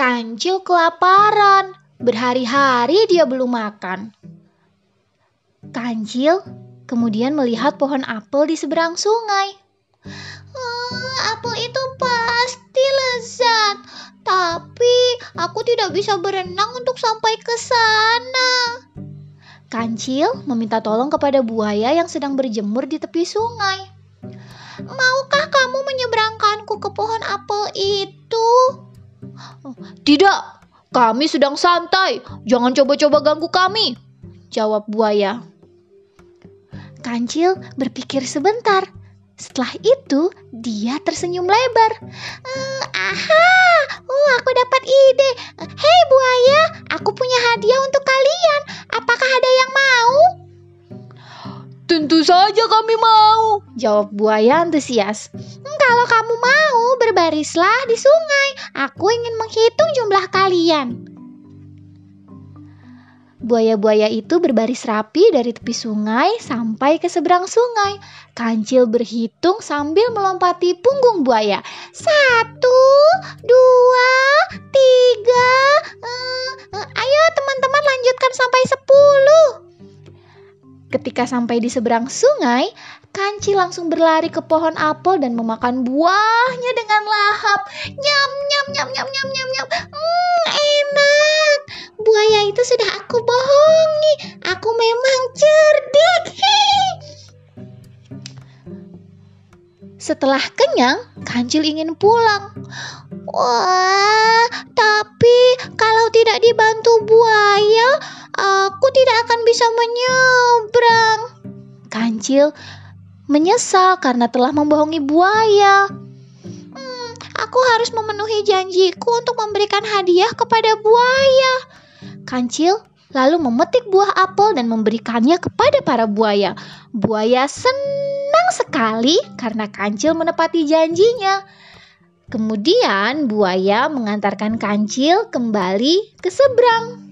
Kancil kelaparan. Berhari-hari dia belum makan. Kancil kemudian melihat pohon apel di seberang sungai. Apel itu pasti lezat, tapi aku tidak bisa berenang untuk sampai ke sana. Kancil meminta tolong kepada buaya yang sedang berjemur di tepi sungai. Maukah kamu menyeberangkanku ke pohon apel itu? Tidak, kami sedang santai. Jangan coba-coba ganggu kami, jawab buaya. Kancil berpikir sebentar. Setelah itu, dia tersenyum lebar. Aku dapat ide. Hei buaya, aku punya hadiah untuk kalian. Apakah ada yang mau? Tentu saja kami mau, jawab buaya antusias. Kalau kamu mau, berbarislah di sungai. Aku ingin menghitung jumlah kalian. Buaya-buaya itu berbaris rapi dari tepi sungai sampai ke seberang sungai. Kancil berhitung sambil melompati punggung buaya. 1, 2, 3. Ayo teman-teman lanjutkan sampai 10. Ketika sampai di seberang sungai, Kancil langsung berlari ke pohon apel dan memakan buahnya dengan lahap. Nyam, nyam, nyam, nyam, nyam, nyam, nyam. Enak. Buaya itu sudah aku bohongi. Aku memang cerdik. Setelah kenyang, Kancil ingin pulang. Wah, tapi kalau tidak dibantu buaya, aku tidak akan bisa menyeberang. Kancil menyesal karena telah membohongi buaya. Aku harus memenuhi janjiku untuk memberikan hadiah kepada buaya. Kancil lalu memetik buah apel dan memberikannya kepada para buaya. Buaya senang sekali karena Kancil menepati janjinya. Kemudian buaya mengantarkan Kancil kembali ke seberang.